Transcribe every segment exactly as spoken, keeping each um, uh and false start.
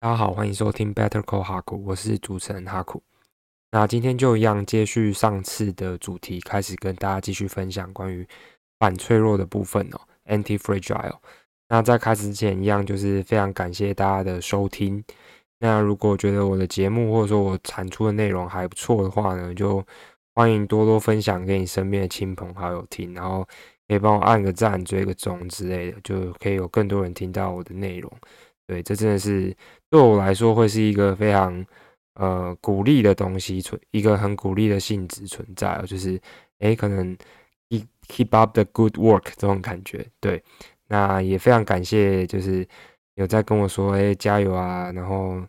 大家好，欢迎收听 better call haku， 我是主持人哈库。那今天就一样接续上次的主题，开始跟大家继续分享关于反脆弱的部分哦 Anti-Fragile。那在开始之前一样就是非常感谢大家的收听。那如果觉得我的节目或者说我产出的内容还不错的话呢，就欢迎多多分享给你身边的亲朋好友听，然后可以帮我按个赞、追个钟之类的，就可以有更多人听到我的内容。对，这真的是对我来说会是一个非常呃鼓励的东西，一个很鼓励的性质存在，就是诶可能 keep up the good work 这种感觉。对，那也非常感谢就是有在跟我说诶加油啊，然后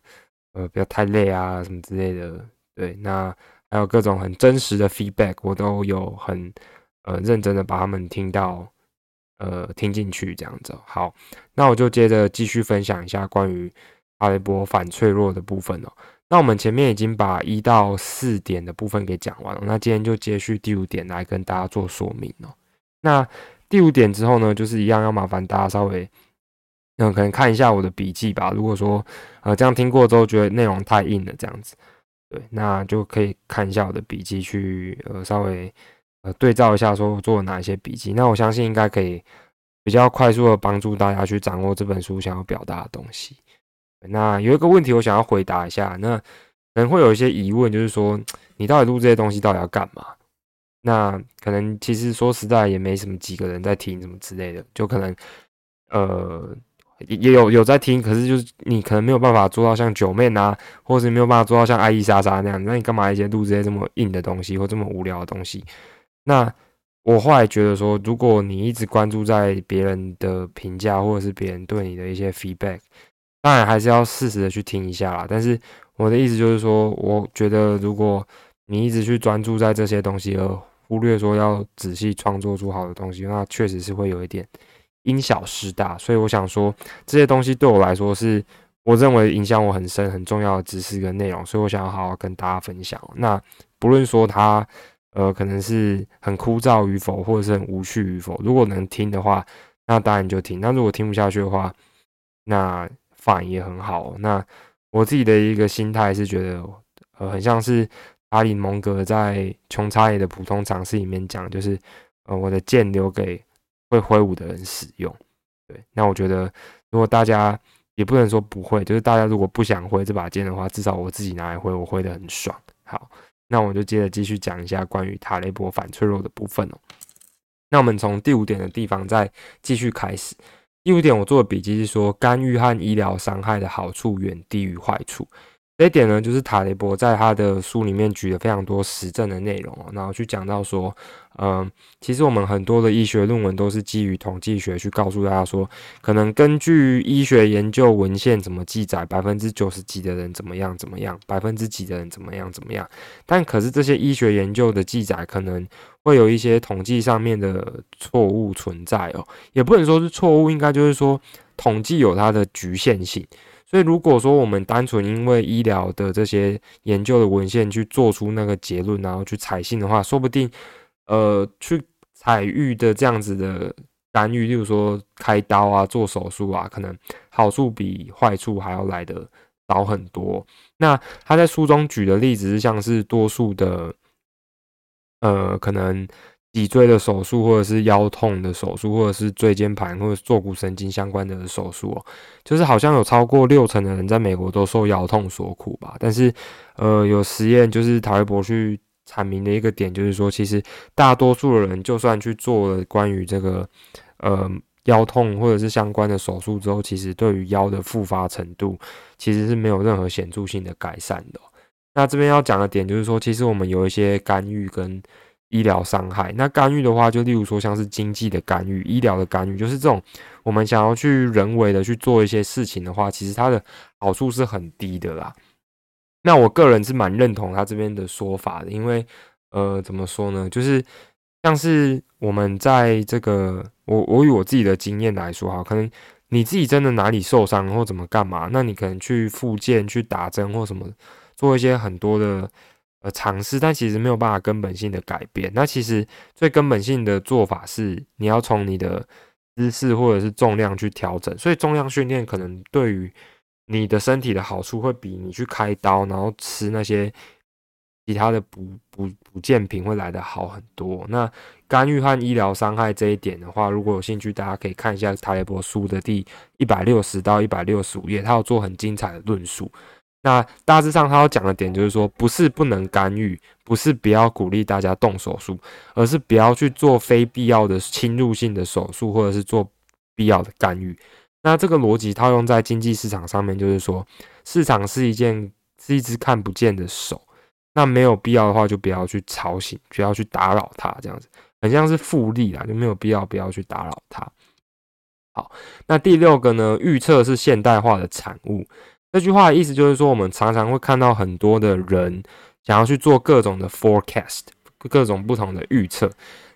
呃不要太累啊什么之类的。对，那还有各种很真实的 feedback 我都有很呃认真的把他们听到呃，听进去这样子。好，那我就接着继续分享一下关于阿雷波反脆弱的部分哦。那我们前面已经把一到四点的部分给讲完了，那今天就接续第五点来跟大家做说明哦。那第五点之后呢，就是一样要麻烦大家稍微，嗯，可能看一下我的笔记吧。如果说呃这样听过之后觉得内容太硬了这样子，对，那就可以看一下我的笔记去呃稍微。呃，对照一下说做了哪一些笔记，那我相信应该可以比较快速的帮助大家去掌握这本书想要表达的东西。那有一个问题我想要回答一下，那可能会有一些疑问，就是说你到底录这些东西到底要干嘛？那可能其实说实在也没什么几个人在听什么之类的，就可能呃也有有在听，可是就是你可能没有办法做到像九妹啊，或是没有办法做到像艾丽莎莎那样，那你干嘛一些录这些这么硬的东西或这么无聊的东西？那我后来觉得说，如果你一直关注在别人的评价或者是别人对你的一些 feedback， 当然还是要适时的去听一下啦。但是我的意思就是说，我觉得如果你一直去专注在这些东西，而忽略说要仔细创作出好的东西，那确实是会有一点因小失大。所以我想说，这些东西对我来说是我认为影响我很深、很重要的知识跟内容，所以我想要好好跟大家分享。那不论说它。呃，可能是很枯燥与否，或者是很无趣与否。如果能听的话，那当然就听；那如果听不下去的话，那fine也很好。那我自己的一个心态是觉得，呃，很像是阿里蒙格在《穷查理的普通常识》里面讲，就是呃，我的剑留给会挥舞的人使用。对，那我觉得如果大家也不能说不会，就是大家如果不想挥这把剑的话，至少我自己拿来挥，我挥得很爽。好。那我就接着继续讲一下关于塔雷波反脆弱的部分哦。那我们从第五点的地方再继续开始。第五点我做的笔记是说，干预和医疗伤害的好处远低于坏处。这一点呢，就是塔雷波在他的书里面举了非常多实证的内容哦，然后去讲到说，嗯，其实我们很多的医学论文都是基于统计学去告诉大家说，可能根据医学研究文献怎么记载，百分之九十几的人怎么样怎么样，百分之几的人怎么样怎么样。但可是这些医学研究的记载可能会有一些统计上面的错误存在哦，也不能说是错误，应该就是说统计有它的局限性。所以如果说我们单纯因为医疗的这些研究的文献去做出那个结论，然后去采信的话，说不定呃去采育的这样子的干预，例如说开刀啊、做手术啊，可能好处比坏处还要来得少很多。那他在书中举的例子是像是多数的呃可能脊椎的手术，或者是腰痛的手术，或者是椎间盘或者坐骨神经相关的手术哦，就是好像有超过六成的人在美国都受腰痛所苦吧。但是，呃，有实验就是塔雷伯去阐明的一个点，就是说，其实大多数的人就算去做了关于这个呃腰痛或者是相关的手术之后，其实对于腰的复发程度其实是没有任何显著性的改善的哦。那这边要讲的点就是说，其实我们有一些干预跟医疗伤害。那干预的话，就例如说像是经济的干预、医疗的干预，就是这种我们想要去人为的去做一些事情的话，其实它的好处是很低的啦。那我个人是蛮认同他这边的说法的，因为呃，怎么说呢，就是像是我们在这个我我以我自己的经验来说哈，可能你自己真的哪里受伤或怎么干嘛，那你可能去复健、去打针或什么，做一些很多的。呃，尝试，但其实没有办法根本性的改变。那其实最根本性的做法是，你要从你的姿势或者是重量去调整。所以重量训练可能对于你的身体的好处会比你去开刀然后吃那些其他的补补补健品会来得好很多。那干预和医疗伤害这一点的话，如果有兴趣，大家可以看一下塔雷伯书的第一百六十到一百六十五页，他有做很精彩的论述。那大致上他要讲的点就是说，不是不能干预，不是不要鼓励大家动手术，而是不要去做非必要的侵入性的手术，或者是做必要的干预。那这个逻辑套用在经济市场上面，就是说，市场是一件是一只看不见的手。那没有必要的话，就不要去吵醒，不要去打扰他，这样子很像是复利啦，就没有必要不要去打扰他。好，那第六个呢？预测是现代化的产物。这句话的意思就是说，我们常常会看到很多的人想要去做各种的 forecast， 各种不同的预测。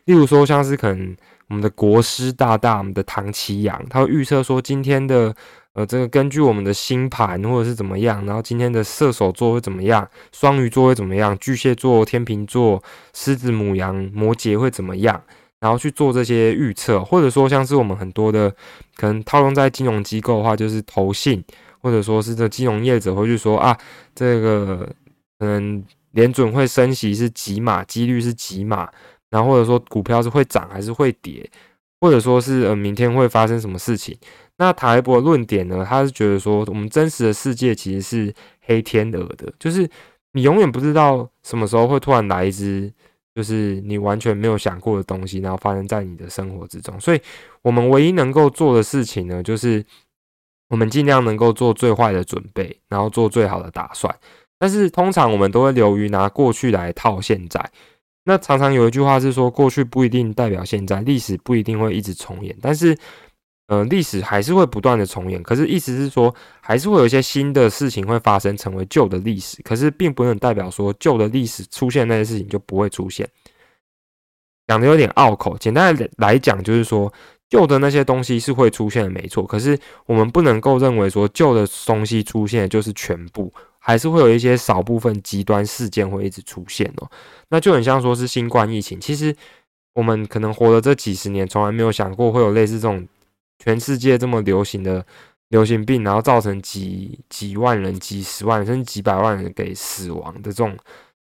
例如说，像是可能我们的国师大大，我们的唐奇阳，他会预测说今天的。呃，这个根据我们的星盘或者是怎么样，然后今天的射手座会怎么样，双鱼座会怎么样，巨蟹座、天秤座、狮子、牡羊、摩羯会怎么样，然后去做这些预测，或者说像是我们很多的可能套用在金融机构的话，就是投信，或者说是这金融业者会去说啊，这个可能联准会升息是几码，几率是几码，然后或者说股票是会涨还是会跌，或者说是呃明天会发生什么事情。那塔雷伯的论点呢，他是觉得说，我们真实的世界其实是黑天鹅的，就是你永远不知道什么时候会突然来一只，就是你完全没有想过的东西，然后发生在你的生活之中。所以我们唯一能够做的事情呢，就是我们尽量能够做最坏的准备，然后做最好的打算。但是通常我们都会流于拿过去来套现在。那常常有一句话是说，过去不一定代表现在，历史不一定会一直重演，但是呃，历史还是会不断的重演，可是意思是说，还是会有一些新的事情会发生，成为旧的历史。可是并不能代表说，旧的历史出现那些事情就不会出现。讲的有点拗口，简单的来讲就是说，旧的那些东西是会出现的，没错。可是我们不能够认为说，旧的东西出现的就是全部，还是会有一些少部分极端事件会一直出现哦。那就很像说是新冠疫情，其实我们可能活了这几十年，从来没有想过会有类似这种。全世界这么流行的流行病，然后造成几几万人、几十万人甚至几百万人给死亡的这种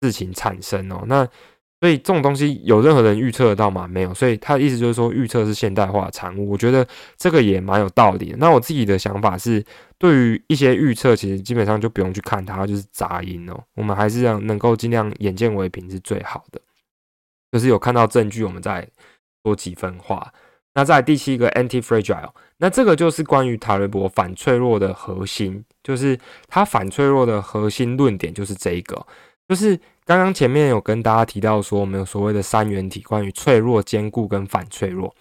事情产生哦。那所以这种东西有任何人预测得到吗？没有。所以他的意思就是说，预测是现代化的产物。我觉得这个也蛮有道理的。那我自己的想法是，对于一些预测，其实基本上就不用去看它，就是杂音哦。我们还是能够尽量眼见为凭是最好的。就是有看到证据，我们再说几分话。那再来第七个 Anti-Fragile， 那这个就是关于塔雷伯反脆弱的核心，就是他反脆弱的核心论点就是这一个，就是刚刚前面有跟大家提到说，我们有所谓的三元体，关于脆弱、坚固跟反脆弱。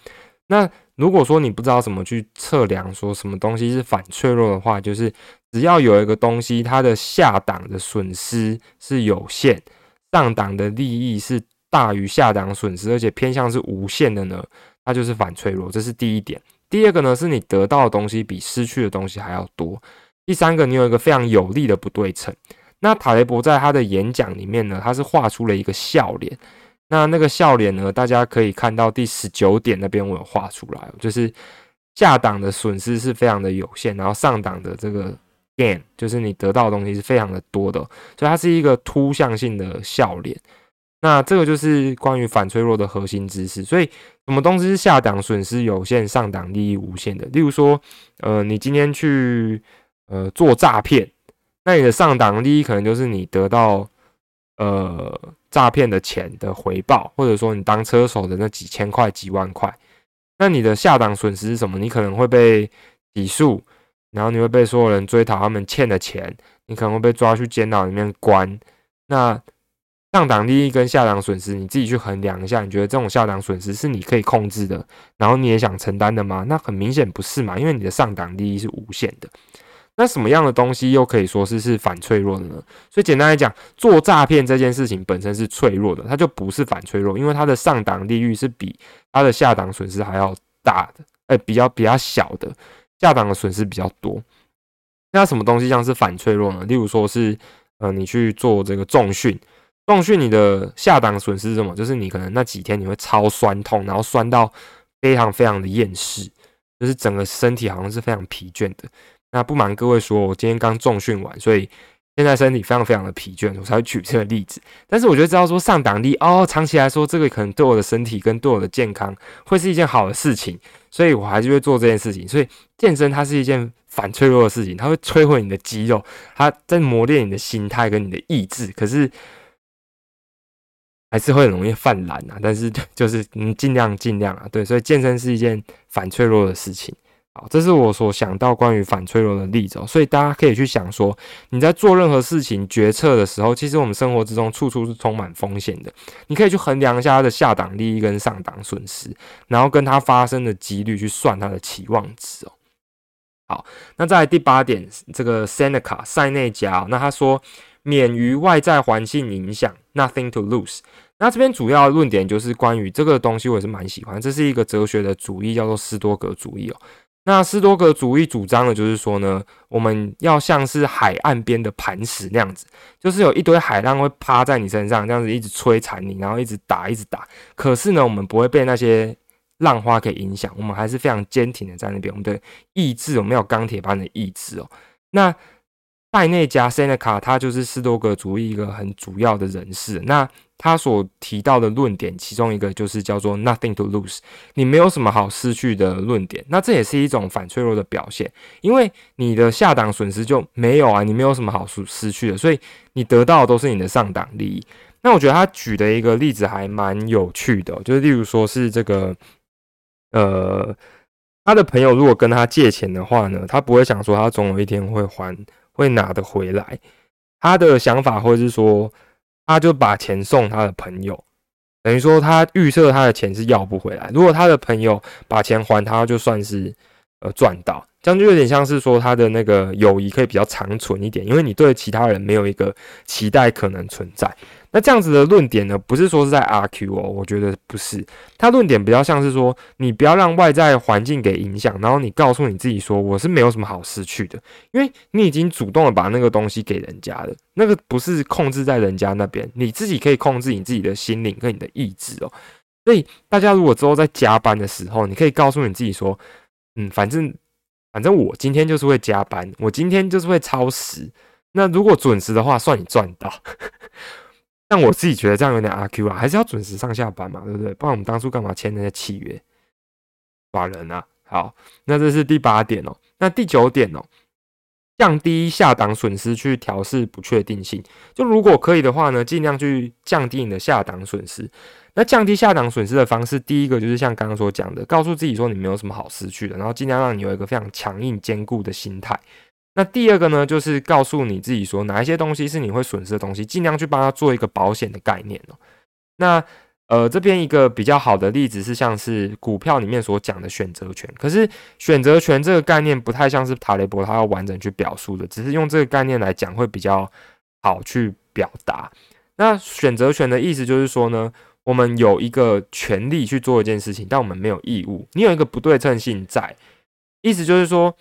那如果说你不知道怎么去测量说什么东西是反脆弱的话，就是只要有一个东西它的下档的损失是有限，上档的利益是大于下档损失，而且偏向是无限的呢，它就是反脆弱，这是第一点。第二个呢，是你得到的东西比失去的东西还要多。第三个，你有一个非常有力的不对称。那塔雷伯在他的演讲里面呢，他是画出了一个笑脸。那那个笑脸呢，大家可以看到第十九点那边我有画出来，就是下档的损失是非常的有限，然后上档的这个 gain， 就是你得到的东西是非常的多的，所以它是一个凸向性的笑脸。那这个就是关于反脆弱的核心知识，所以什么东西是下档损失有限、上档利益无限的？例如说，呃，你今天去呃做诈骗，那你的上档利益可能就是你得到呃诈骗的钱的回报，或者说你当车手的那几千块、几万块。那你的下档损失是什么？你可能会被起诉，然后你会被所有人追讨他们欠的钱，你可能会被抓去监牢里面关。那上档利益跟下档损失，你自己去衡量一下，你觉得这种下档损失是你可以控制的，然后你也想承担的吗？那很明显不是嘛，因为你的上档利益是无限的。那什么样的东西又可以说是是反脆弱的呢？所以简单来讲，做诈骗这件事情本身是脆弱的，它就不是反脆弱，因为它的上档利益是比它的下档损失还要大的，哎、欸，比较比较小的，下档的损失比较多。那什么东西像是反脆弱呢？例如说是，呃，你去做这个重训。重训你的下档损失是什么？就是你可能那几天你会超酸痛，然后酸到非常非常的厌世，就是整个身体好像是非常疲倦的。那不瞒各位说，我今天刚重训完，所以现在身体非常非常的疲倦，我才会举这个例子。但是我就知道说上档力哦，长期来说这个可能对我的身体跟对我的健康会是一件好的事情，所以我还是会做这件事情。所以健身它是一件反脆弱的事情，它会摧毁你的肌肉，它在磨练你的心态跟你的意志，可是还是会很容易犯懒啊。但是就是嗯，尽量尽量啊，对，所以健身是一件反脆弱的事情。好，这是我所想到关于反脆弱的例子哦，所以大家可以去想说，你在做任何事情决策的时候，其实我们生活之中处处是充满风险的。你可以去衡量一下它的下档利益跟上档损失，然后跟它发生的几率去算它的期望值哦。好，那再来第八点，这个 Seneca 塞内加、哦，那他说免于外在环境影响 ，nothing to lose。那这边主要的论点就是关于这个东西，我也是蛮喜欢，这是一个哲学的主义，叫做斯多葛主义哦。那斯多葛主义主张的就是说呢，我们要像是海岸边的磐石那样子，就是有一堆海浪会趴在你身上，这样子一直摧残你，然后一直打一直打，可是呢我们不会被那些浪花给影响，我们还是非常坚挺的在那边，我们的意志，我们有钢铁般的意志哦。那塞内加 Seneca 他就是斯多葛主义一个很主要的人士，那他所提到的论点其中一个就是叫做 nothing to lose， 你没有什么好失去的论点。那这也是一种反脆弱的表现，因为你的下档损失就没有啊，你没有什么好失去的，所以你得到的都是你的上档利益。那我觉得他举的一个例子还蛮有趣的、哦、就是例如说是这个呃，他的朋友如果跟他借钱的话呢，他不会想说他总有一天会还会拿得回来，他的想法会是说，他就把钱送他的朋友，等于说他预测他的钱是要不回来。如果他的朋友把钱还他，就算是呃赚到，这样就有点像是说他的那个友谊可以比较长存一点，因为你对其他人没有一个期待可能存在。那这样子的论点呢，不是说是在 R Q 哦，我觉得不是，他论点比较像是说，你不要让外在环境给影响，然后你告诉你自己说，我是没有什么好失去的，因为你已经主动的把那个东西给人家了，那个不是控制在人家那边，你自己可以控制你自己的心灵跟你的意志哦。所以大家如果之后在加班的时候，你可以告诉你自己说，嗯，反正反正我今天就是会加班，我今天就是会超时，那如果准时的话，算你赚到。但我自己觉得这样有点 R Q 啊，还是要准时上下班嘛，对不对？不然我们当初干嘛签那些契约？耍人啊！好，那这是第八点哦。那第九点哦，降低下档损失去调试不确定性。就如果可以的话呢，尽量去降低你的下档损失。那降低下档损失的方式，第一个就是像刚刚所讲的，告诉自己说你没有什么好失去的，然后尽量让你有一个非常强硬坚固的心态。那第二个呢，就是告诉你自己说哪一些东西是你会损失的东西，尽量去帮它做一个保险的概念哦。那呃，这边一个比较好的例子是像是股票里面所讲的选择权，可是选择权这个概念不太像是塔雷伯他要完整去表述的，只是用这个概念来讲会比较好去表达。那选择权的意思就是说呢，我们有一个权利去做一件事情，但我们没有义务，你有一个不对称性在，意思就是说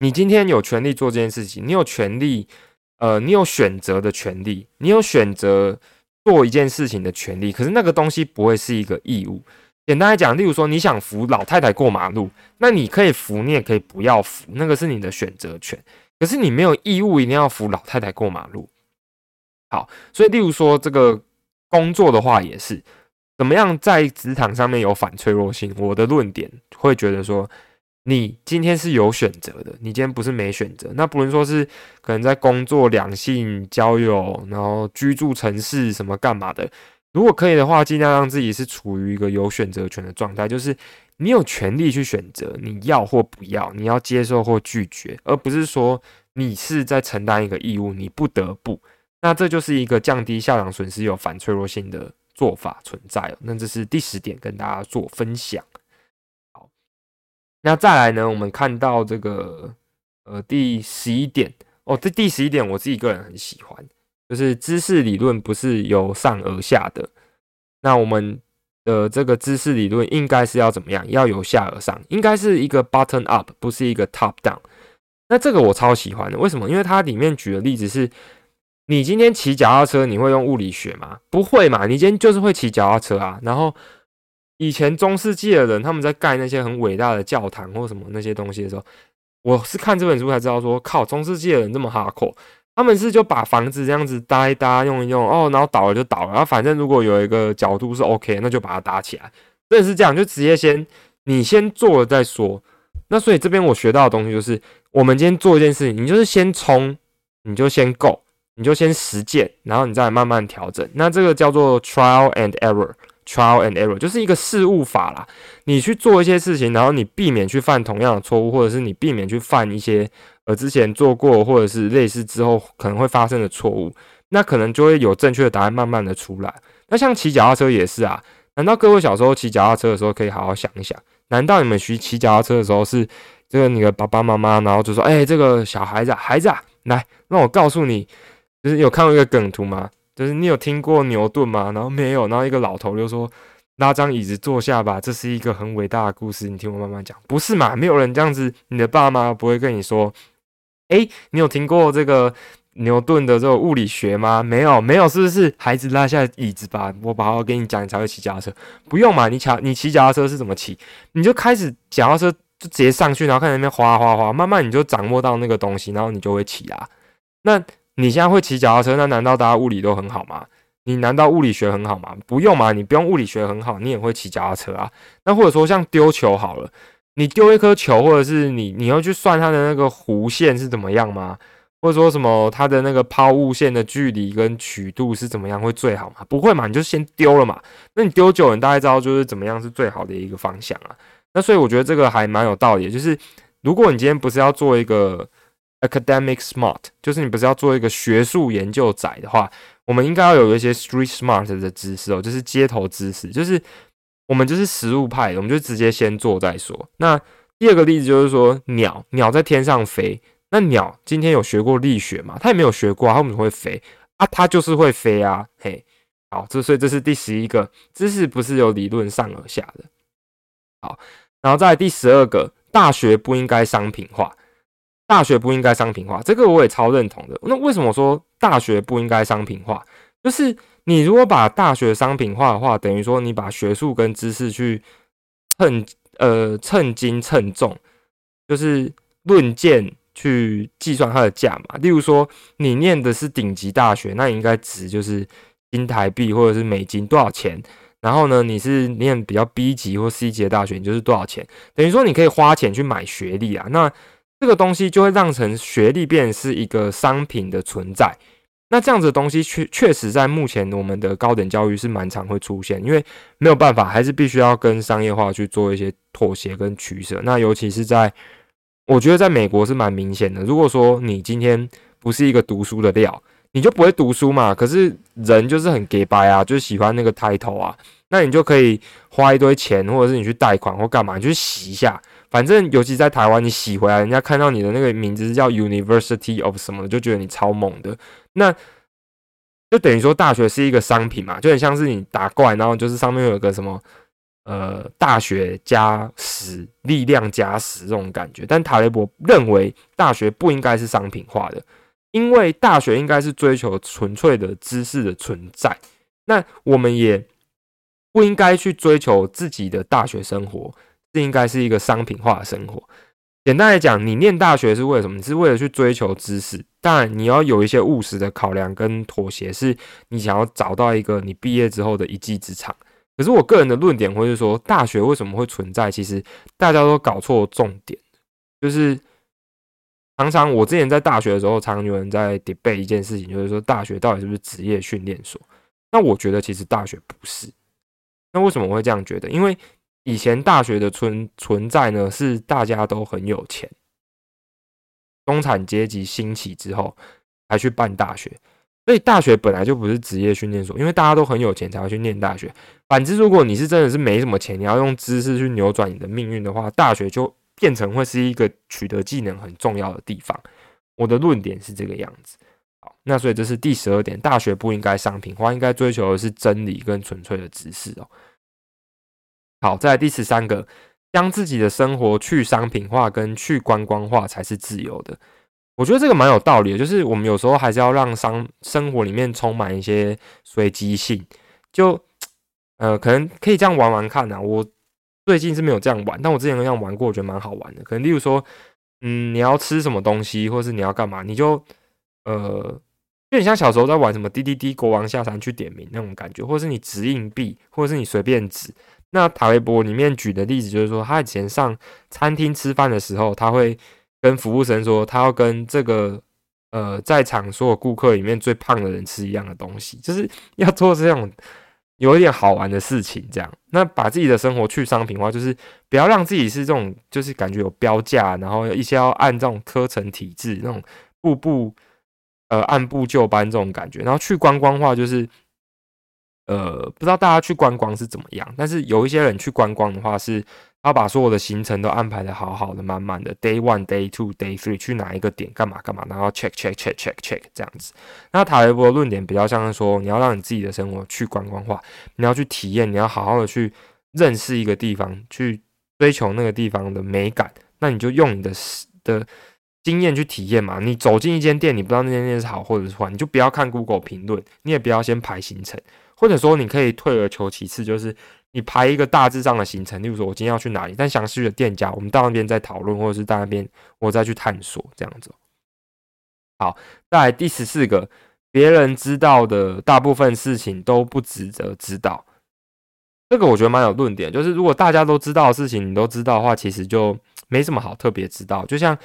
你今天有权利做这件事情，你有权利，呃，你有选择的权利，你有选择做一件事情的权利。可是那个东西不会是一个义务。简单来讲，例如说你想扶老太太过马路，那你可以扶，你也可以不要扶，那个是你的选择权。可是你没有义务一定要扶老太太过马路。好，所以例如说这个工作的话也是，怎么样在职场上面有反脆弱性？我的论点会觉得说，你今天是有选择的，你今天不是没选择。那不论说是可能在工作、两性、交友，然后居住城市什么干嘛的，如果可以的话，尽量让自己是处于一个有选择权的状态，就是你有权利去选择你要或不要，你要接受或拒绝，而不是说你是在承担一个义务，你不得不。那这就是一个降低下档损失有反脆弱性的做法存在。那这是第十点跟大家做分享。那再来呢，我们看到这个呃第十一点哦，这第十一点我自己个人很喜欢，就是知识理论不是由上而下的。那我们的这个知识理论应该是要怎么样？要由下而上，应该是一个 bottom up， 不是一个 top down。那这个我超喜欢的，为什么？因为它里面举的例子是，你今天骑脚踏车，你会用物理学吗？不会嘛，你今天就是会骑脚踏车啊，然后。以前中世纪的人，他们在盖那些很伟大的教堂或什么那些东西的时候，我是看这本书才知道说，靠，中世纪的人这么 hardcore， 他们是就把房子这样子搭一搭用一用哦，然后倒了就倒了，然后反正如果有一个角度是 OK， 那就把它搭起来，真的是这样，就直接先你先做了再说。那所以这边我学到的东西就是，我们今天做一件事情，你就是先冲，你就先 go， 你就先实践，然后你再慢慢调整。那这个叫做 trial and error。Trial and error 就是一个事物法啦，你去做一些事情，然后你避免去犯同样的错误，或者是你避免去犯一些呃之前做过或者是类似之后可能会发生的错误，那可能就会有正确的答案慢慢的出来。那像骑脚踏车也是啊，难道各位小时候骑脚踏车的时候可以好好想一想？难道你们骑骑脚踏车的时候是这个你的爸爸妈妈，然后就说，哎、欸，这个小孩子啊，孩子啊，来，让我告诉你，就是有看过一个梗图吗？就是你有听过牛顿吗？然后没有，然后一个老头就说：“拉张椅子坐下吧，这是一个很伟大的故事。”你听我慢慢讲，不是嘛？没有人这样子，你的爸妈不会跟你说：“哎，你有听过这个牛顿的这个物理学吗？”没有，没有，是不是？孩子拉下椅子吧，我好好跟你讲，你才会骑脚踏车。不用嘛，你骑你骑脚踏车是怎么骑？你就开始脚踏车就直接上去，然后看那边滑滑滑，慢慢你就掌握到那个东西，然后你就会骑啦。那你现在会骑脚踏车，那难道大家物理都很好吗？你难道物理学很好吗？不用嘛，你不用物理学很好，你也会骑脚踏车啊。那或者说像丢球好了，你丢一颗球，或者是你你要去算它的那个弧线是怎么样吗？或者说什么它的那个抛物线的距离跟曲度是怎么样会最好吗？不会嘛，你就先丢了嘛。那你丢久了，你大概知道就是怎么样是最好的一个方向啊。那所以我觉得这个还蛮有道理的，就是如果你今天不是要做一个academic smart， 就是你不是要做一个学术研究宅的话，我们应该要有一些 street smart 的知识哦，就是街头知识，就是我们就是实务派，我们就直接先做再说。那第二个例子就是说，鸟鸟在天上飞，那鸟今天有学过力学吗？它也没有学过啊，它怎么会飞啊？它就是会飞啊，嘿，好，这所以这是第十一个知识，不是由理论上而下的。好，然后再来第十二个，大学不应该商品化。大学不应该商品化，这个我也超认同的。那为什么说大学不应该商品化？就是你如果把大学商品化的话，等于说你把学术跟知识去称呃称斤称重，就是论件去计算它的价嘛。例如说，你念的是顶级大学，那你应该值就是新台币或者是美金多少钱。然后呢，你是念比较 B 级或 C 级的大学，你就是多少钱？等于说你可以花钱去买学历啊。那这个东西就会让成学历变成是一个商品的存在，那这样子的东西确确实在目前我们的高等教育是蛮常会出现，因为没有办法，还是必须要跟商业化去做一些妥协跟取舍。那尤其是在我觉得在美国是蛮明显的，如果说你今天不是一个读书的料，你就不会读书嘛，可是人就是很假掰啊，就是喜欢那个 title 啊，那你就可以花一堆钱，或者是你去贷款或干嘛，你去洗一下。反正尤其在台湾，你洗回来，人家看到你的那个名字是叫 University of 什么的，就觉得你超猛的。那就等于说大学是一个商品嘛，就很像是你打怪，然后就是上面有个什么呃大学加十力量加十这种感觉。但塔雷伯认为大学不应该是商品化的，因为大学应该是追求纯粹的知识的存在。那我们也不应该去追求自己的大学生活。这应该是一个商品化的生活。简单来讲，你念大学是为了什么？你是为了去追求知识，当然你要有一些务实的考量跟妥协，是你想要找到一个你毕业之后的一技之长。可是我个人的论点会是说，大学为什么会存在？其实大家都搞错重点，就是常常我之前在大学的时候，常常有人在 debate 一件事情，就是说大学到底是不是职业训练所？那我觉得其实大学不是。那为什么我会这样觉得？因为以前大学的存存在呢，是大家都很有钱，中产阶级兴起之后才去办大学，所以大学本来就不是职业训练所，因为大家都很有钱才会去念大学。反之，如果你是真的是没什么钱，你要用知识去扭转你的命运的话，大学就变成会是一个取得技能很重要的地方。我的论点是这个样子。好，那所以这是第十二点，大学不应该商品化，应该追求的是真理跟纯粹的知识哦。好，再来第十三个，将自己的生活去商品化跟去观光化才是自由的。我觉得这个蛮有道理的，就是我们有时候还是要让生生活里面充满一些随机性，就呃可能可以这样玩玩看啊。我最近是没有这样玩，但我之前有这样玩过，我觉得蛮好玩的。可能例如说，嗯，你要吃什么东西，或是你要干嘛，你就呃，就很像小时候在玩什么滴滴滴国王下山去点名那种感觉，或是你掷硬币，或是你随便掷。那塔维伯里面举的例子就是说，他以前上餐厅吃饭的时候，他会跟服务生说，他要跟这个呃在场所有顾客里面最胖的人吃一样的东西，就是要做这种有一点好玩的事情，这样。那把自己的生活去商品化，就是不要让自己是这种，就是感觉有标价，然后一些要按这种课程体制，那种步步呃按部就班这种感觉。然后去观光化，就是呃不知道大家去观光是怎么样，但是有一些人去观光的话是，他把所有的行程都安排的好好的、满满的 ，day one、day two、day three 去哪一个点干嘛干嘛，然后 check check check check check 这样子。那塔维伯的论点比较像是说，你要让你自己的生活去观光化，你要去体验，你要好好的去认识一个地方，去追求那个地方的美感。那你就用你的的经验去体验嘛。你走进一间店，你不知道那间店是好或者是坏，你就不要看 Google 评论，你也不要先排行程，或者说你可以退而求其次，就是你排一个大致上的行程，例如说我今天要去哪里，但详细的店家我们到那边再讨论，或者是到那边我再去探索这样子。好，再来第十四个，别人知道的大部分事情都不值得知道。这个我觉得蛮有论点，就是如果大家都知道的事情你都知道的话，其实就没什么好特别知道，就像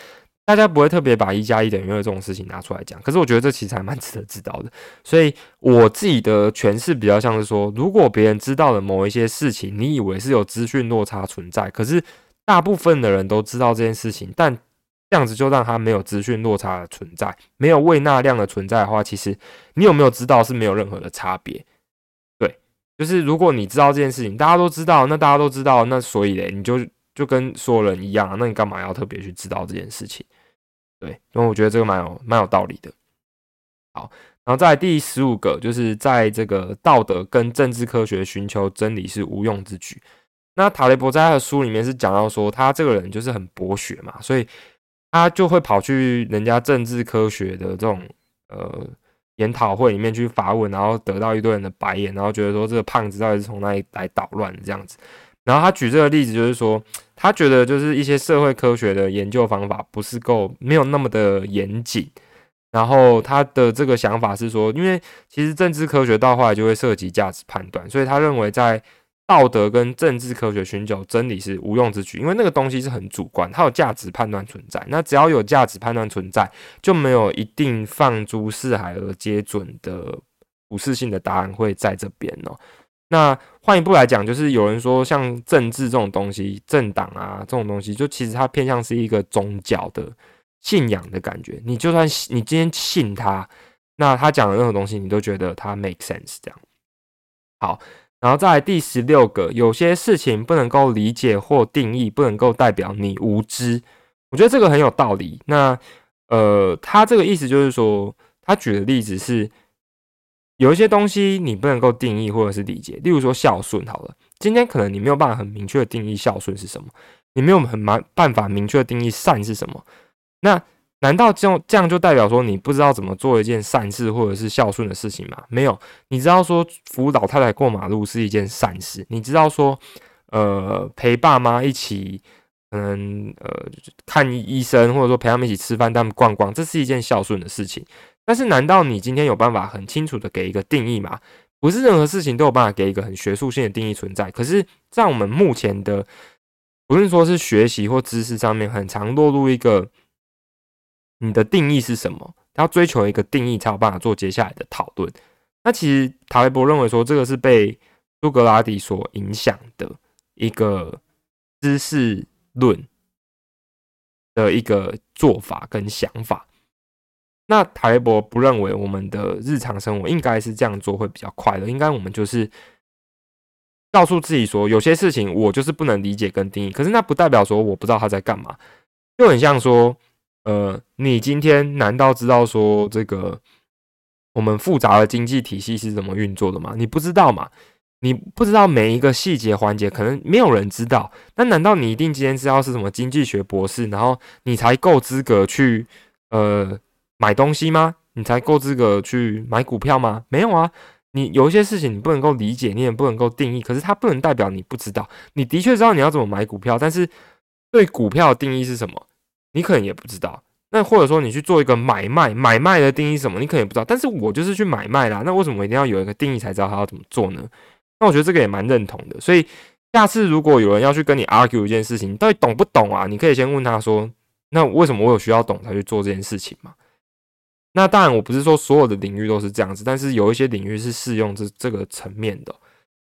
大家不会特别把一加一等于二这种事情拿出来讲，可是我觉得这其实还蛮值得知道的。所以我自己的诠释比较像是说，如果别人知道的某一些事情，你以为是有资讯落差存在，可是大部分的人都知道这件事情，但这样子就让它没有资讯落差的存在，没有未纳量的存在的话，其实你有没有知道是没有任何的差别。对，就是如果你知道这件事情，大家都知道，那大家都知道，那所以咧，你就就跟所有人一样啊，那你干嘛要特别去知道这件事情？对，因为我觉得这个蛮有蛮有道理的。好，然后再来第十五个，就是在这个道德跟政治科学寻求真理是无用之举。那塔雷伯在他的书里面是讲到说，他这个人就是很博学嘛，所以他就会跑去人家政治科学的这种呃研讨会里面去发问，然后得到一堆人的白眼，然后觉得说这个胖子到底是从哪里来捣乱这样子。然后他举这个例子就是说，他觉得就是一些社会科学的研究方法不是够，没有那么的严谨。然后他的这个想法是说，因为其实政治科学到后来就会涉及价值判断，所以他认为在道德跟政治科学寻求真理是无用之举，因为那个东西是很主观，它有价值判断存在。那只要有价值判断存在，就没有一定放诸四海而皆准的普适性的答案会在这边哦。那换一步来讲，就是有人说像政治这种东西，政党啊这种东西，就其实它偏向是一个宗教的信仰的感觉。你就算你今天信他，那他讲的任何东西，你都觉得它 make sense 这样。好，然后再来第十六个，有些事情不能够理解或定义，不能够代表你无知。我觉得这个很有道理。那呃，他这个意思就是说，他举的例子是，有一些东西你不能够定义或者是理解，例如说孝顺好了，今天可能你没有办法很明确的定义孝顺是什么，你没有很办法明确的定义善是什么，那难道这样就代表说你不知道怎么做一件善事或者是孝顺的事情吗？没有，你知道说扶老太太过马路是一件善事，你知道说呃陪爸妈一起嗯呃看医生，或者说陪他们一起吃饭，带他们逛逛，这是一件孝顺的事情。但是难道你今天有办法很清楚的给一个定义吗？不是任何事情都有办法给一个很学术性的定义存在。可是在我们目前的，不是说是学习或知识上面，很常落入一个你的定义是什么，要追求一个定义才有办法做接下来的讨论。那其实塔维伯认为说，这个是被苏格拉底所影响的一个知识论的一个做法跟想法。那塔维伯不认为我们的日常生活应该是这样做会比较快乐，应该我们就是告诉自己说，有些事情我就是不能理解跟定义，可是那不代表说我不知道他在干嘛。就很像说呃，你今天难道知道说这个我们复杂的经济体系是怎么运作的吗？你不知道嘛，你不知道每一个细节环节，可能没有人知道。那难道你一定今天知道是什么经济学博士，然后你才够资格去呃买东西吗？你才够资格去买股票吗？没有啊，你有一些事情你不能够理解，你也不能够定义，可是它不能代表你不知道。你的确知道你要怎么买股票，但是对股票的定义是什么？你可能也不知道。那或者说你去做一个买卖，买卖的定义是什么，你可能也不知道。但是我就是去买卖啦，那为什么我一定要有一个定义才知道它要怎么做呢？那我觉得这个也蛮认同的。所以下次如果有人要去跟你 argue 一件事情，你到底懂不懂啊？你可以先问他说，那为什么我有需要懂才去做这件事情嘛？那当然我不是说所有的领域都是这样子，但是有一些领域是适用这这个层面的。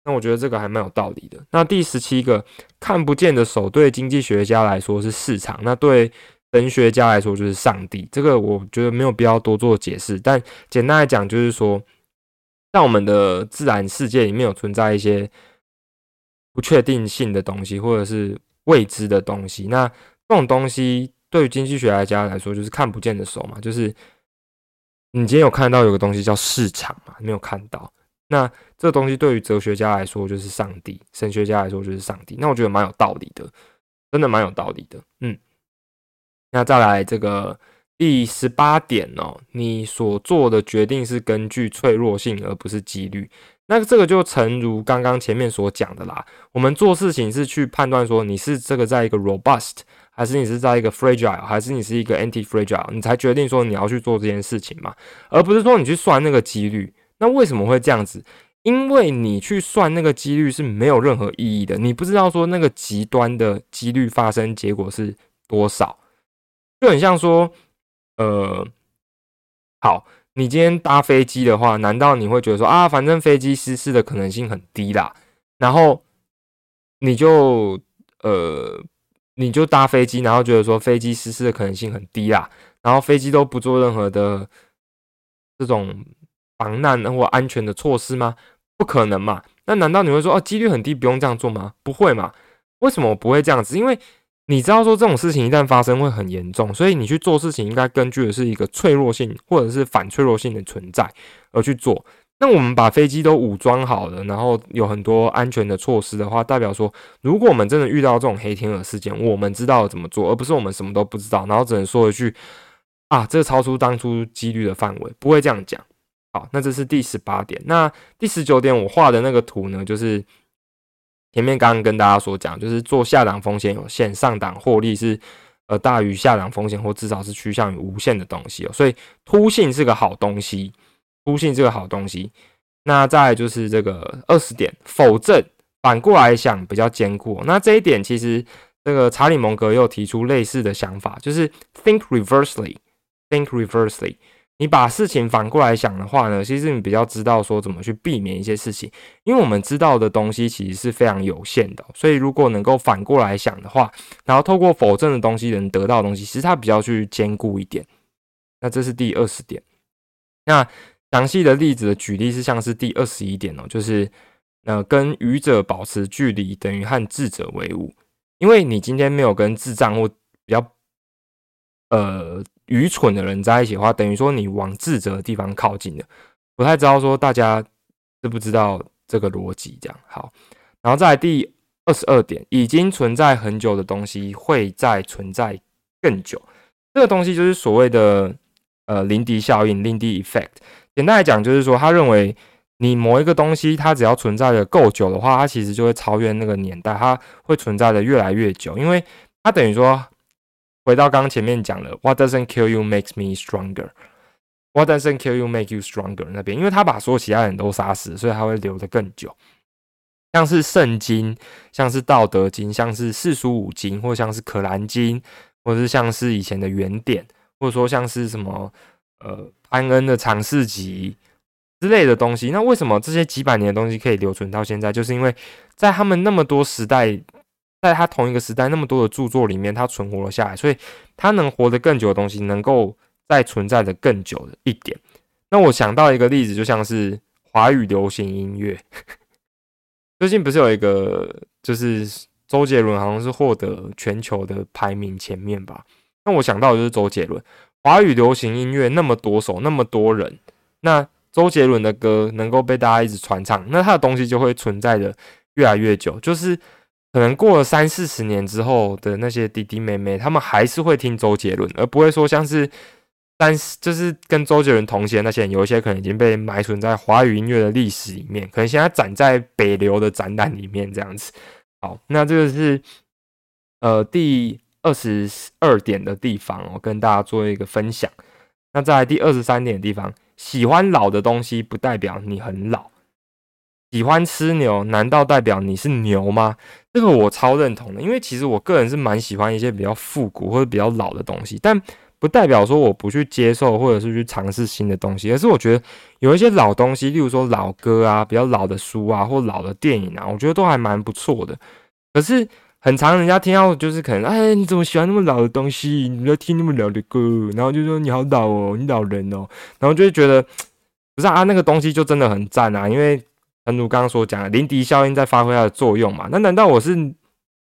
那我觉得这个还蛮有道理的。那第十七个，看不见的手对经济学家来说是市场，那对神学家来说就是上帝。这个我觉得没有必要多做解释，但简单来讲就是说，在我们的自然世界里面有存在一些不确定性的东西，或者是未知的东西。那这种东西对于经济学家来说就是看不见的手嘛，就是你今天有看到有个东西叫市场嘛，没有看到。那这个东西对于哲学家来说就是上帝，神学家来说就是上帝。那我觉得蛮有道理的，真的蛮有道理的。嗯，那再来这个第十八点哦，你所做的决定是根据脆弱性而不是几率。那这个就诚如刚刚前面所讲的啦，我们做事情是去判断说你是这个在一个 robust， 还是你是在一个 fragile， 还是你是一个 anti-fragile， 你才决定说你要去做这件事情嘛，而不是说你去算那个几率。那为什么会这样子？因为你去算那个几率是没有任何意义的，你不知道说那个极端的几率发生结果是多少。就很像说呃好，你今天搭飞机的话，难道你会觉得说啊反正飞机失事的可能性很低啦，然后你就呃你就搭飞机，然后觉得说飞机失事的可能性很低啦，然后飞机都不做任何的这种防难或安全的措施吗？不可能嘛。那难道你会说哦几率很低不用这样做吗？不会嘛。为什么我不会这样子？因为你知道说这种事情一旦发生会很严重，所以你去做事情应该根据的是一个脆弱性或者是反脆弱性的存在而去做。那我们把飞机都武装好了，然后有很多安全的措施的话，代表说如果我们真的遇到这种黑天鹅事件，我们知道怎么做，而不是我们什么都不知道，然后只能说一句啊这超出当初几率的范围，不会这样讲。好，那这是第十八点。那第十九点我画的那个图呢，就是前面刚刚跟大家所讲，就是做下档风险有限，上档获利是呃大于下档风险，或至少是趋向于无限的东西哦。所以凸性是个好东西，凸性是个好东西。那再来就是这个二十点，否证反过来想比较坚固。那这一点其实这个查理蒙格又提出类似的想法，就是 think reversely， think reversely。你把事情反过来想的话呢，其实你比较知道说怎么去避免一些事情，因为我们知道的东西其实是非常有限的，所以如果能够反过来想的话，然后透过否证的东西能得到的东西，其实它比较去坚固一点。那这是第二十点。那详细的例子的举例是像是第二十一点哦，就是呃跟愚者保持距离等于和智者为伍，因为你今天没有跟智障或比较呃。愚蠢的人在一起的话，等于说你往智者的地方靠近了。不太知道说大家知不知道这个逻辑这样。好，然后再来第二十二点，已经存在很久的东西会再存在更久。这个东西就是所谓的呃林迪效应 （Lindy Effect）。简单来讲就是说，他认为你某一个东西它只要存在的够久的话，它其实就会超越那个年代，它会存在的越来越久，因为它等于说。回到刚刚前面讲了 What doesn't kill you makes me stronger What doesn't kill you make you stronger 那边，因为他把所有其他人都杀死，所以他会留得更久。像是圣经，像是道德经，像是四书五经，或像是可兰经，或是像是以前的原典，或者说像是什么呃潘恩的常识集之类的东西。那为什么这些几百年的东西可以留存到现在，就是因为在他们那么多时代，在他同一个时代那么多的著作里面，他存活了下来，所以他能活得更久的东西能够再存在的更久的一点。那我想到一个例子，就像是华语流行音乐最近不是有一个，就是周杰伦好像是获得全球的排名前面吧。那我想到的就是周杰伦，华语流行音乐那么多首，那么多人，那周杰伦的歌能够被大家一直传唱，那他的东西就会存在的越来越久，就是可能过了三四十年之后的那些弟弟妹妹，他们还是会听周杰伦，而不会说像是但是就是跟周杰伦同期的那些人，有一些可能已经被埋存在华语音乐的历史里面，可能现在展在北流的展览里面这样子。好，那这个是呃第二十二点的地方、哦、跟大家做一个分享。那再来第二十三点的地方，喜欢老的东西不代表你很老。喜欢吃牛难道代表你是牛吗？这个我超认同的，因为其实我个人是蛮喜欢一些比较复古或者比较老的东西，但不代表说我不去接受或者是去尝试新的东西，而是我觉得有一些老东西，例如说老歌啊、比较老的书啊或老的电影啊，我觉得都还蛮不错的。可是很常人家听到就是可能，哎，你怎么喜欢那么老的东西？你在听那么老的歌，然后就说你好老哦，你老人哦，然后就会觉得不是啊，那个东西就真的很赞啊，因为正如刚刚所讲的，林迪效应在发挥它的作用嘛。那难道我是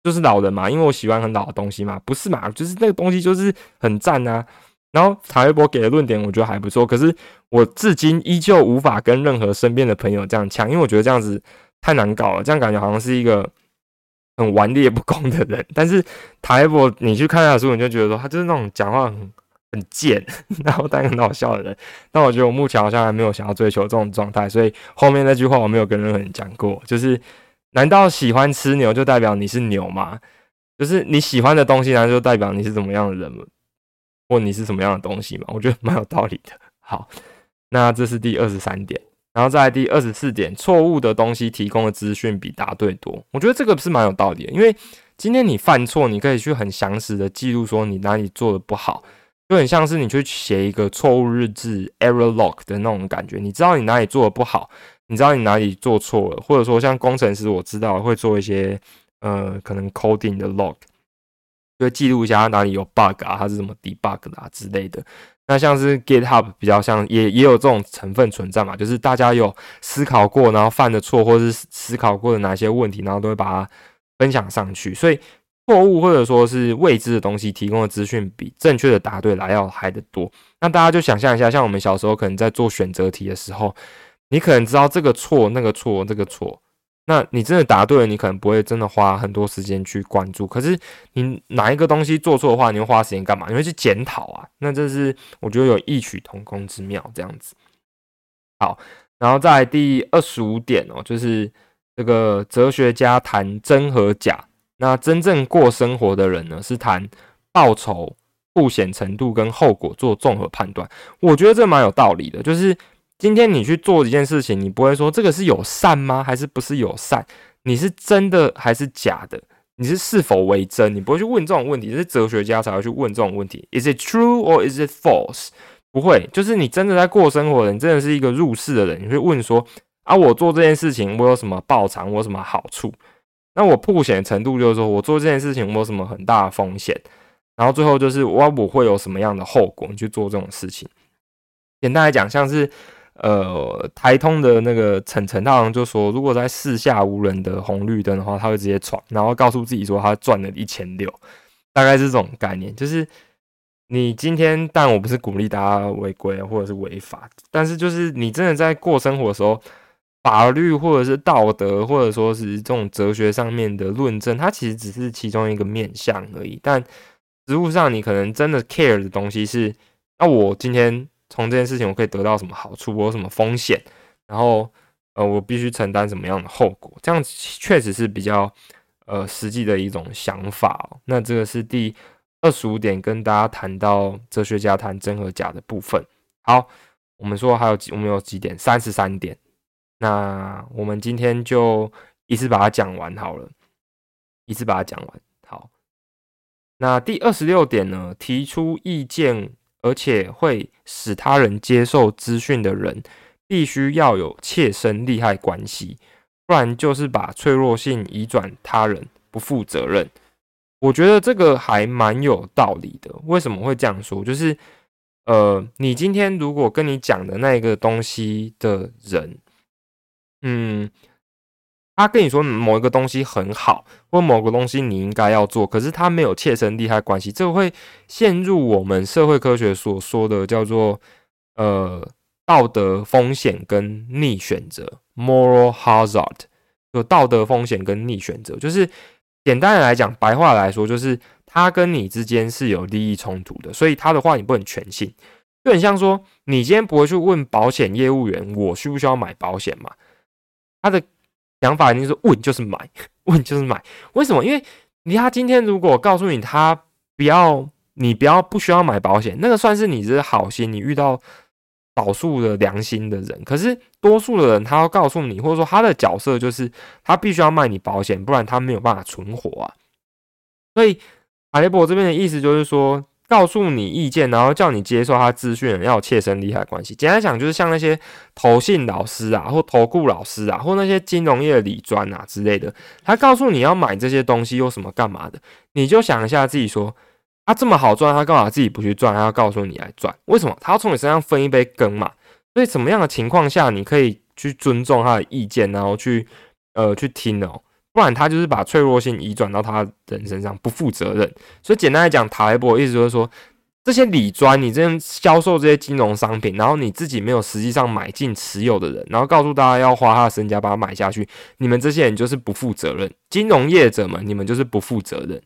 就是老人嘛？因为我喜欢很老的东西嘛？不是嘛？就是那个东西就是很赞啊。然后塔瑞博给的论点我觉得还不错，可是我至今依旧无法跟任何身边的朋友这样呛，因为我觉得这样子太难搞了，这样感觉好像是一个很顽劣不公的人。但是塔瑞博，你去看他的书，你就觉得说他就是那种讲话很很贱，然后但很好笑的人。但我觉得我目前好像还没有想要追求这种状态，所以后面那句话我没有跟任何人讲过，就是难道喜欢吃牛就代表你是牛吗？就是你喜欢的东西，难道就代表你是怎么样的人吗？或你是什么样的东西嘛？我觉得蛮有道理的。好，那这是第二十三点，然后再来第二十四点，错误的东西提供的资讯比答对多。我觉得这个是蛮有道理的，因为今天你犯错，你可以去很详实的记录说你哪里做的不好。就很像是你去写一个错误日志 error log 的那种感觉，你知道你哪里做的不好，你知道你哪里做错了，或者说像工程师我知道会做一些呃可能 coding 的 log， 就会记录一下哪里有 bug 啊，它是什么 debug 啦、啊、之类的。那像是 GitHub 比较像也也有这种成分存在嘛，就是大家有思考过然后犯的错，或是思考过的哪些问题，然后都会把它分享上去，所以错误或者说是未知的东西提供的资讯比正确的答对来要还得多。那大家就想象一下，像我们小时候可能在做选择题的时候，你可能知道这个错那个错这个错，那你真的答对了，你可能不会真的花很多时间去关注。可是你哪一个东西做错的话，你会花时间干嘛？你会去检讨啊。那这是我觉得有异曲同工之妙这样子。好，然后再来第二十五点哦，就是这个哲学家谈真和假。那真正过生活的人呢，是谈报酬、风险程度跟后果做综合判断。我觉得这蛮有道理的，就是今天你去做一件事情，你不会说这个是友善吗？还是不是友善？你是真的还是假的？你是是否为真？你不会去问这种问题，是哲学家才会去问这种问题。Is it true or is it false？ 不会，就是你真的在过生活的人，你真的是一个入世的人，你会问说啊，我做这件事情，我有什么报偿？我有什么好处？那我曝险程度就是说，我做这件事情我有什么很大的风险，然后最后就是我我会有什么样的后果，你去做这种事情。简单来讲，像是呃台通的那个晨晨，他好像就说，如果在四下无人的红绿灯的话，他会直接闯，然后告诉自己说他赚了一千六百，大概是这种概念。就是你今天，但我不是鼓励大家违规或者是违法，但是就是你真的在过生活的时候，法律或者是道德或者说是这种哲学上面的论证，它其实只是其中一个面向而已。但实务上你可能真的 care 的东西是，那我今天从这件事情我可以得到什么好处，我有什么风险，然后呃我必须承担什么样的后果，这样确实是比较呃实际的一种想法、哦、那这个是第二十五点跟大家谈到哲学家谈真和假的部分。好，我们说还有几我们有几点三十三点，那我们今天就一次把它讲完好了，一次把它讲完。好，那第二十六点呢，提出意见而且会使他人接受资讯的人，必须要有切身利害关系，不然就是把脆弱性移转他人，不负责任。我觉得这个还蛮有道理的。为什么会这样说？就是呃，你今天如果跟你讲的那个东西的人，嗯，他跟你说某一个东西很好，或某个东西你应该要做，可是他没有切身利害关系，这会陷入我们社会科学所说的叫做呃道德风险跟逆选择 （moral hazard）， 就道德风险跟逆选择，就是简单的来讲，白话来说，就是他跟你之间是有利益冲突的，所以他的话你不能全信。就很像说，你今天不会去问保险业务员，我需不需要买保险嘛？他的想法一定是问就是买，问就是买。为什么？因为他今天如果告诉你他不要你不要不需要买保险，那个算是你是好心，你遇到少数的良心的人。可是多数的人他要告诉你，或者说他的角色就是他必须要卖你保险，不然他没有办法存活啊。所以阿雷伯这边的意思就是说，告诉你意见，然后叫你接受他资讯，要有切身利害关系。简单讲，就是像那些投信老师啊，或投顾老师啊，或那些金融业的理专啊之类的，他告诉你要买这些东西又什么干嘛的，你就想一下自己说，他、啊、这么好赚，他干嘛自己不去赚？他要告诉你来赚，为什么？他要从你身上分一杯羹嘛。所以什么样的情况下你可以去尊重他的意见，然后去呃去听哦。不然他就是把脆弱性移转到他人身上，不负责任。所以简单来讲，塔雷伯的意思就是说，这些理专，你这销售这些金融商品，然后你自己没有实际上买进持有的人，然后告诉大家要花他的身家把它买下去，你们这些人就是不负责任。金融业者们，你们就是不负责任。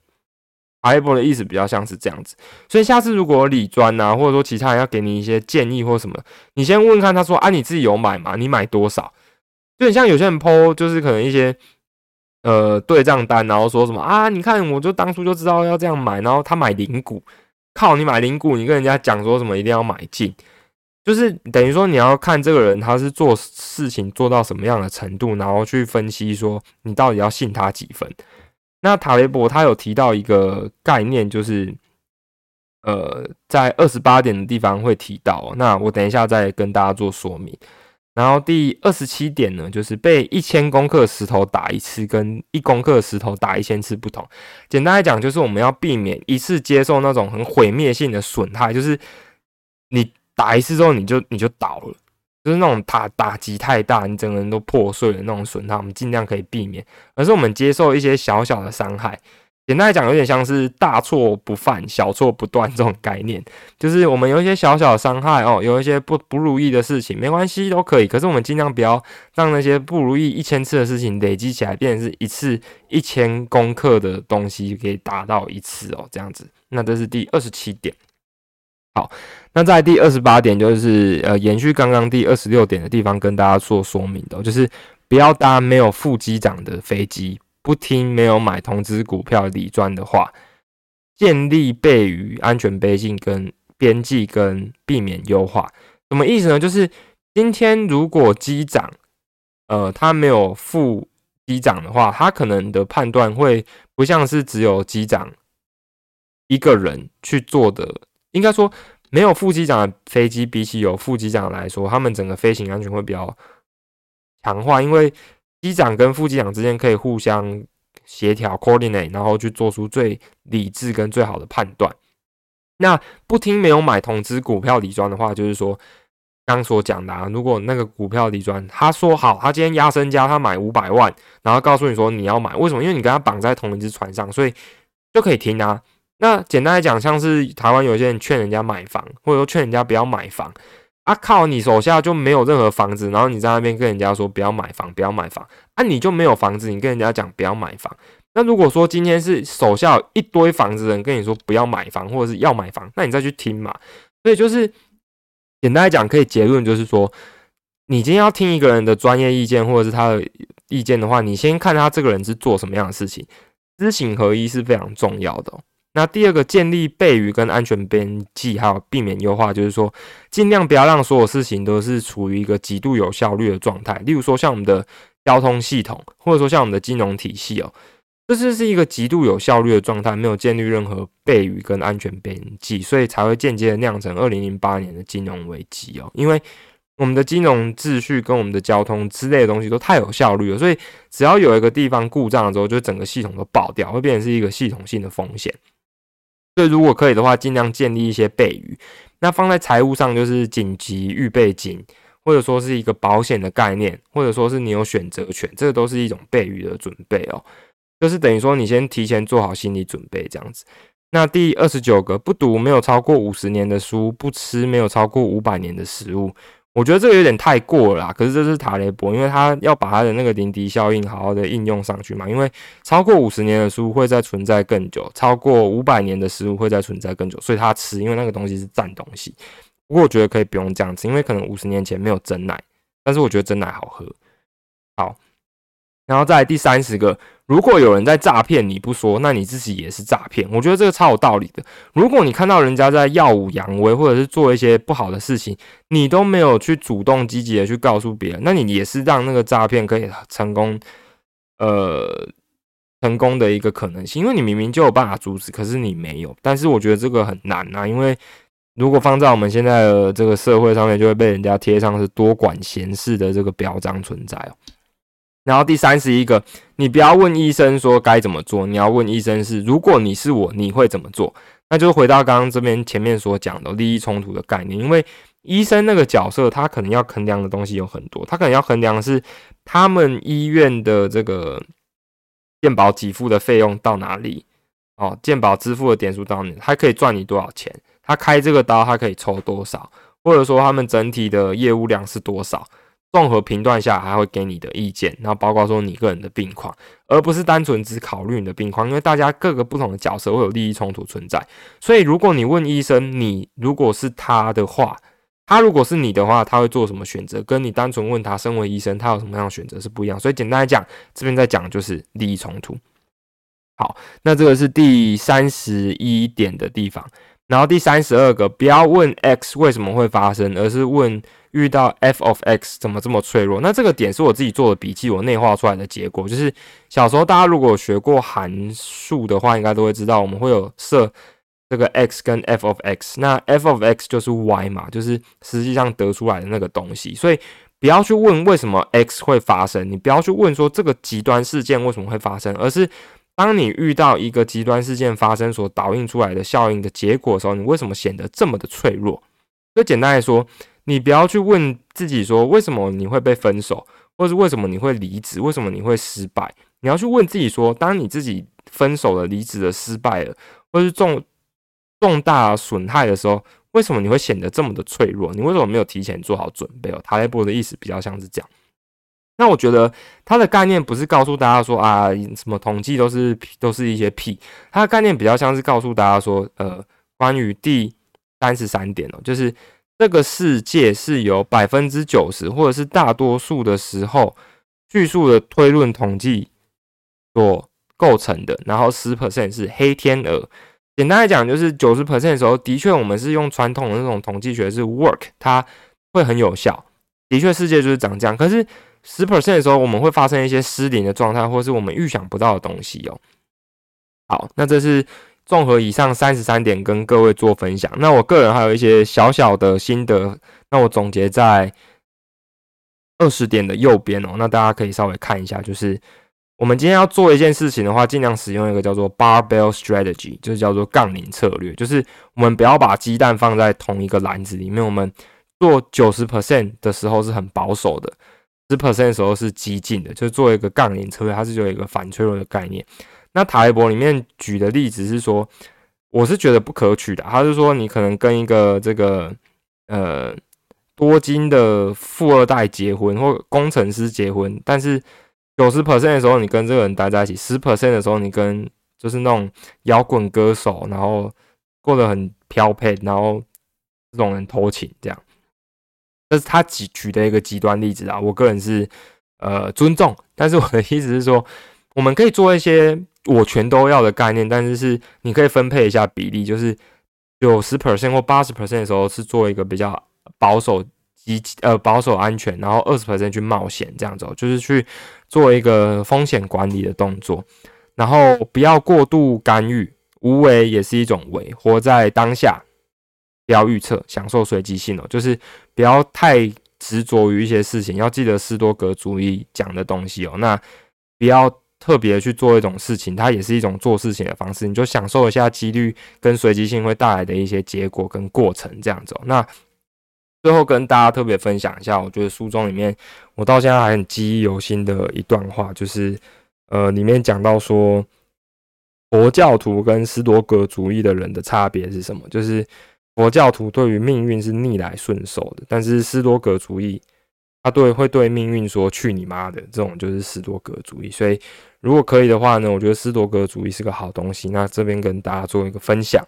塔雷伯的意思比较像是这样子。所以下次如果理专啊，或者说其他人要给你一些建议或什么，你先问看他说啊，你自己有买吗？你买多少？就很像有些人 po 就是可能一些。呃，对账单，然后说什么啊？你看，我就当初就知道要这样买，然后他买零股，靠，你买零股，你跟人家讲说什么一定要买进，就是等于说你要看这个人他是做事情做到什么样的程度，然后去分析说你到底要信他几分。那塔雷伯他有提到一个概念，就是呃，在二十八点的地方会提到，那我等一下再跟大家做说明。然后第二十七点呢，就是被一千公克的石头打一次跟一公克的石头打一千次不同。简单来讲，就是我们要避免一次接受那种很毁灭性的损害，就是你打一次之后你就你就倒了，就是那种打打击太大，你整个人都破碎的那种损害，我们尽量可以避免。而是我们接受一些小小的伤害，简单来讲有点像是大错不犯小错不断这种概念，就是我们有一些小小的伤害哦，有一些 不, 不如意的事情没关系都可以，可是我们尽量不要让那些不如意一千次的事情累积起来变成是一次一千公克的东西可以达到一次哦，这样子。那这是第二十七点。好，那在第二十八点就是呃延续刚刚第二十六点的地方跟大家做说明的、哦、就是不要搭没有副机长的飞机，不听没有买同资股票理专的话，建立备于安全边境跟边际跟避免优化。什么意思呢？就是今天如果机长呃他没有副机长的话，他可能的判断会不像是只有机长一个人去做的，应该说没有副机长的飞机比起有副机长来说，他们整个飞行安全会比较强化，因为机长跟副机长之间可以互相协调 coordinate， 然后去做出最理智跟最好的判断。那不听没有买同资股票理专的话，就是说刚所讲的、啊，如果那个股票理专他说好，他今天压身家，他买五百万，然后告诉你说你要买，为什么？因为你跟他绑在同一只船上，所以就可以听啊。那简单来讲，像是台湾有些人劝人家买房，或者说劝人家不要买房。啊靠！你手下就没有任何房子，然后你在那边跟人家说不要买房，不要买房啊！你就没有房子，你跟人家讲不要买房。那如果说今天是手下有一堆房子的人跟你说不要买房，或者是要买房，那你再去听嘛。所以就是简单来讲，可以结论就是说，你今天要听一个人的专业意见或者是他的意见的话，你先看他这个人是做什么样的事情，知行合一是非常重要的、哦。那第二个，建立备虞跟安全边际，还有避免优化，就是说尽量不要让所有事情都是处于一个极度有效率的状态。例如说像我们的交通系统，或者说像我们的金融体系哦、喔，这就是一个极度有效率的状态，没有建立任何备虞跟安全边际，所以才会间接的酿成二零零八年的金融危机哦。因为我们的金融秩序跟我们的交通之类的东西都太有效率了，所以只要有一个地方故障了之后，就整个系统都爆掉，会变成是一个系统性的风险。所以如果可以的话，尽量建立一些备虞。那放在财务上，就是紧急预备金，或者说是一个保险的概念，或者说是你有选择权，这个都是一种备虞的准备哦。就是等于说你先提前做好心理准备这样子。那第二十九个，不读没有超过五十年的书，不吃没有超过五百年的食物。我觉得这个有点太过了啦，可是这是塔雷伯，因为他要把他的那个林迪效应好好的应用上去嘛。因为超过五十年的书会再存在更久，超过五百年的食物会再存在更久，所以他吃，因为那个东西是占东西。不过我觉得可以不用这样吃，因为可能五十年前没有真奶，但是我觉得真奶好喝。好，然后再来第三十个，如果有人在诈骗你不说，那你自己也是诈骗。我觉得这个超有道理的。如果你看到人家在耀武扬威，或者是做一些不好的事情，你都没有去主动积极的去告诉别人，那你也是让那个诈骗可以成功，呃，成功的一个可能性。因为你明明就有办法阻止，可是你没有。但是我觉得这个很难啊，因为如果放在我们现在的这个社会上面，就会被人家贴上是多管闲事的这个标章存在哦。然后第三十一个，你不要问医生说该怎么做，你要问医生是，如果你是我，你会怎么做？那就是回到刚刚这边前面所讲的利益冲突的概念，因为医生那个角色，他可能要衡量的东西有很多，他可能要衡量的是他们医院的这个健保给付的费用到哪里，哦，健保支付的点数到哪里，他可以赚你多少钱，他开这个刀他可以抽多少，或者说他们整体的业务量是多少。综合评断下还会给你的意见，然后包括说你个人的病况，而不是单纯只考虑你的病况，因为大家各个不同的角色会有利益冲突存在。所以如果你问医生，你如果是他的话，他如果是你的话，他会做什么选择，跟你单纯问他身为医生他有什么样的选择是不一样。所以简单来讲，这边在讲就是利益冲突。好，那这个是第三十一点的地方。然后第三十二个，不要问 X 为什么会发生，而是问遇到 f of x 怎么这么脆弱。那这个点是我自己做的笔记，我内化出来的结果，就是小时候大家如果有学过函数的话，应该都会知道我们会有设这个 x 跟 f of x， 那 f of x 就是 y 嘛，就是实际上得出来的那个东西。所以不要去问为什么 x 会发生，你不要去问说这个极端事件为什么会发生，而是当你遇到一个极端事件发生所导映出来的效应的结果的时候，你为什么显得这么的脆弱。所以简单来说，你不要去问自己说为什么你会被分手，或是为什么你会离职，为什么你会失败。你要去问自己说，当你自己分手了、离职了、失败了，或是 重, 重大损害的时候，为什么你会显得这么的脆弱？你为什么没有提前做好准备哦？塔雷伯的意思比较像是这样。那我觉得他的概念不是告诉大家说啊，什么统计都是都是一些屁，他的概念比较像是告诉大家说，呃，关于第三十三点哦，就是这个世界是由 百分之九十 或者是大多数的时候叙述的推论统计所构成的，然后 百分之十 是黑天鹅。简单来讲就是 百分之九十 的时候，的确我们是用传统的那种统计学是 work， 它会很有效，的确世界就是长这样。可是 百分之十 的时候我们会发生一些失灵的状态，或是我们预想不到的东西哦。好，那这是综合以上三十三点跟各位做分享。那我个人还有一些小小的心得，那我总结在二十点的右边哦，那大家可以稍微看一下。就是我们今天要做一件事情的话，尽量使用一个叫做 Barbell Strategy， 就是叫做杠铃策略，就是我们不要把鸡蛋放在同一个篮子里面。我们做 百分之九十 的时候是很保守的， 百分之十 的时候是激进的，就是做一个杠铃策略，它是有一个反脆弱的概念。那塔雷伯里面举的例子是说，我是觉得不可取的。他是说，你可能跟一个这个呃多金的富二代结婚，或工程师结婚，但是 百分之九十 的时候你跟这个人待在一起， 百分之十 的时候你跟就是那种摇滚歌手，然后过得很飘配，然后这种人偷情这样。这是他举的一个极端例子啊，我个人是呃尊重，但是我的意思是说，我们可以做一些我全都要的概念，但是是你可以分配一下比例，就是 百分之九十 或 百分之八十 的时候是做一个比较保守呃保守安全，然后 百分之二十 去冒险这样子，就是去做一个风险管理的动作。然后不要过度干预，无为也是一种为，活在当下，不要预测，享受随机性哦，就是不要太执着于一些事情，要记得斯多格主义讲的东西哦，那不要特别去做一种事情，它也是一种做事情的方式，你就享受一下几率跟随机性会带来的一些结果跟过程这样子哦。那最后跟大家特别分享一下，我觉得书中里面我到现在还很记忆犹新的一段话，就是呃里面讲到说，佛教徒跟斯多葛主义的人的差别是什么，就是佛教徒对于命运是逆来顺受的，但是斯多葛主义他对会对命运说去你妈的，这种就是斯多葛主义。所以如果可以的话呢，我觉得斯多葛主义是个好东西，那这边跟大家做一个分享。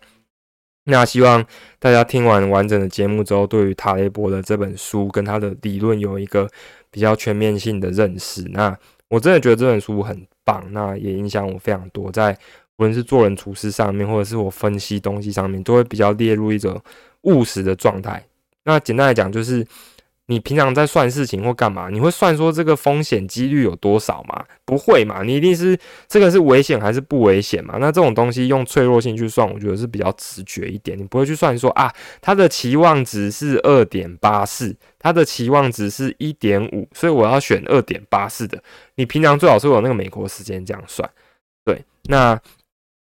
那希望大家听完完整的节目之后，对于塔雷伯的这本书跟他的理论有一个比较全面性的认识。那我真的觉得这本书很棒，那也影响我非常多，在无论是做人处事上面，或者是我分析东西上面，都会比较列入一种务实的状态。那简单来讲，就是你平常在算事情或干嘛，你会算说这个风险几率有多少吗？不会嘛，你一定是这个是危险还是不危险嘛？那这种东西用脆弱性去算，我觉得是比较直觉一点。你不会去算说啊，它的期望值是 二点八四， 它的期望值是 一点五， 所以我要选 二点八四 的。你平常最好是有那个美国时间这样算。对，那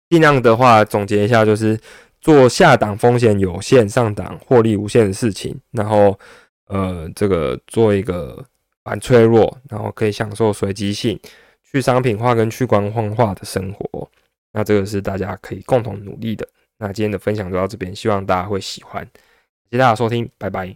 尽量的话总结一下，就是做下档风险有限、上档获利无限的事情，然后呃，这个做一个反脆弱，然后可以享受随机性、去商品化跟去官方化的生活。那这个是大家可以共同努力的。那今天的分享就到这边，希望大家会喜欢。谢谢大家收听，拜拜。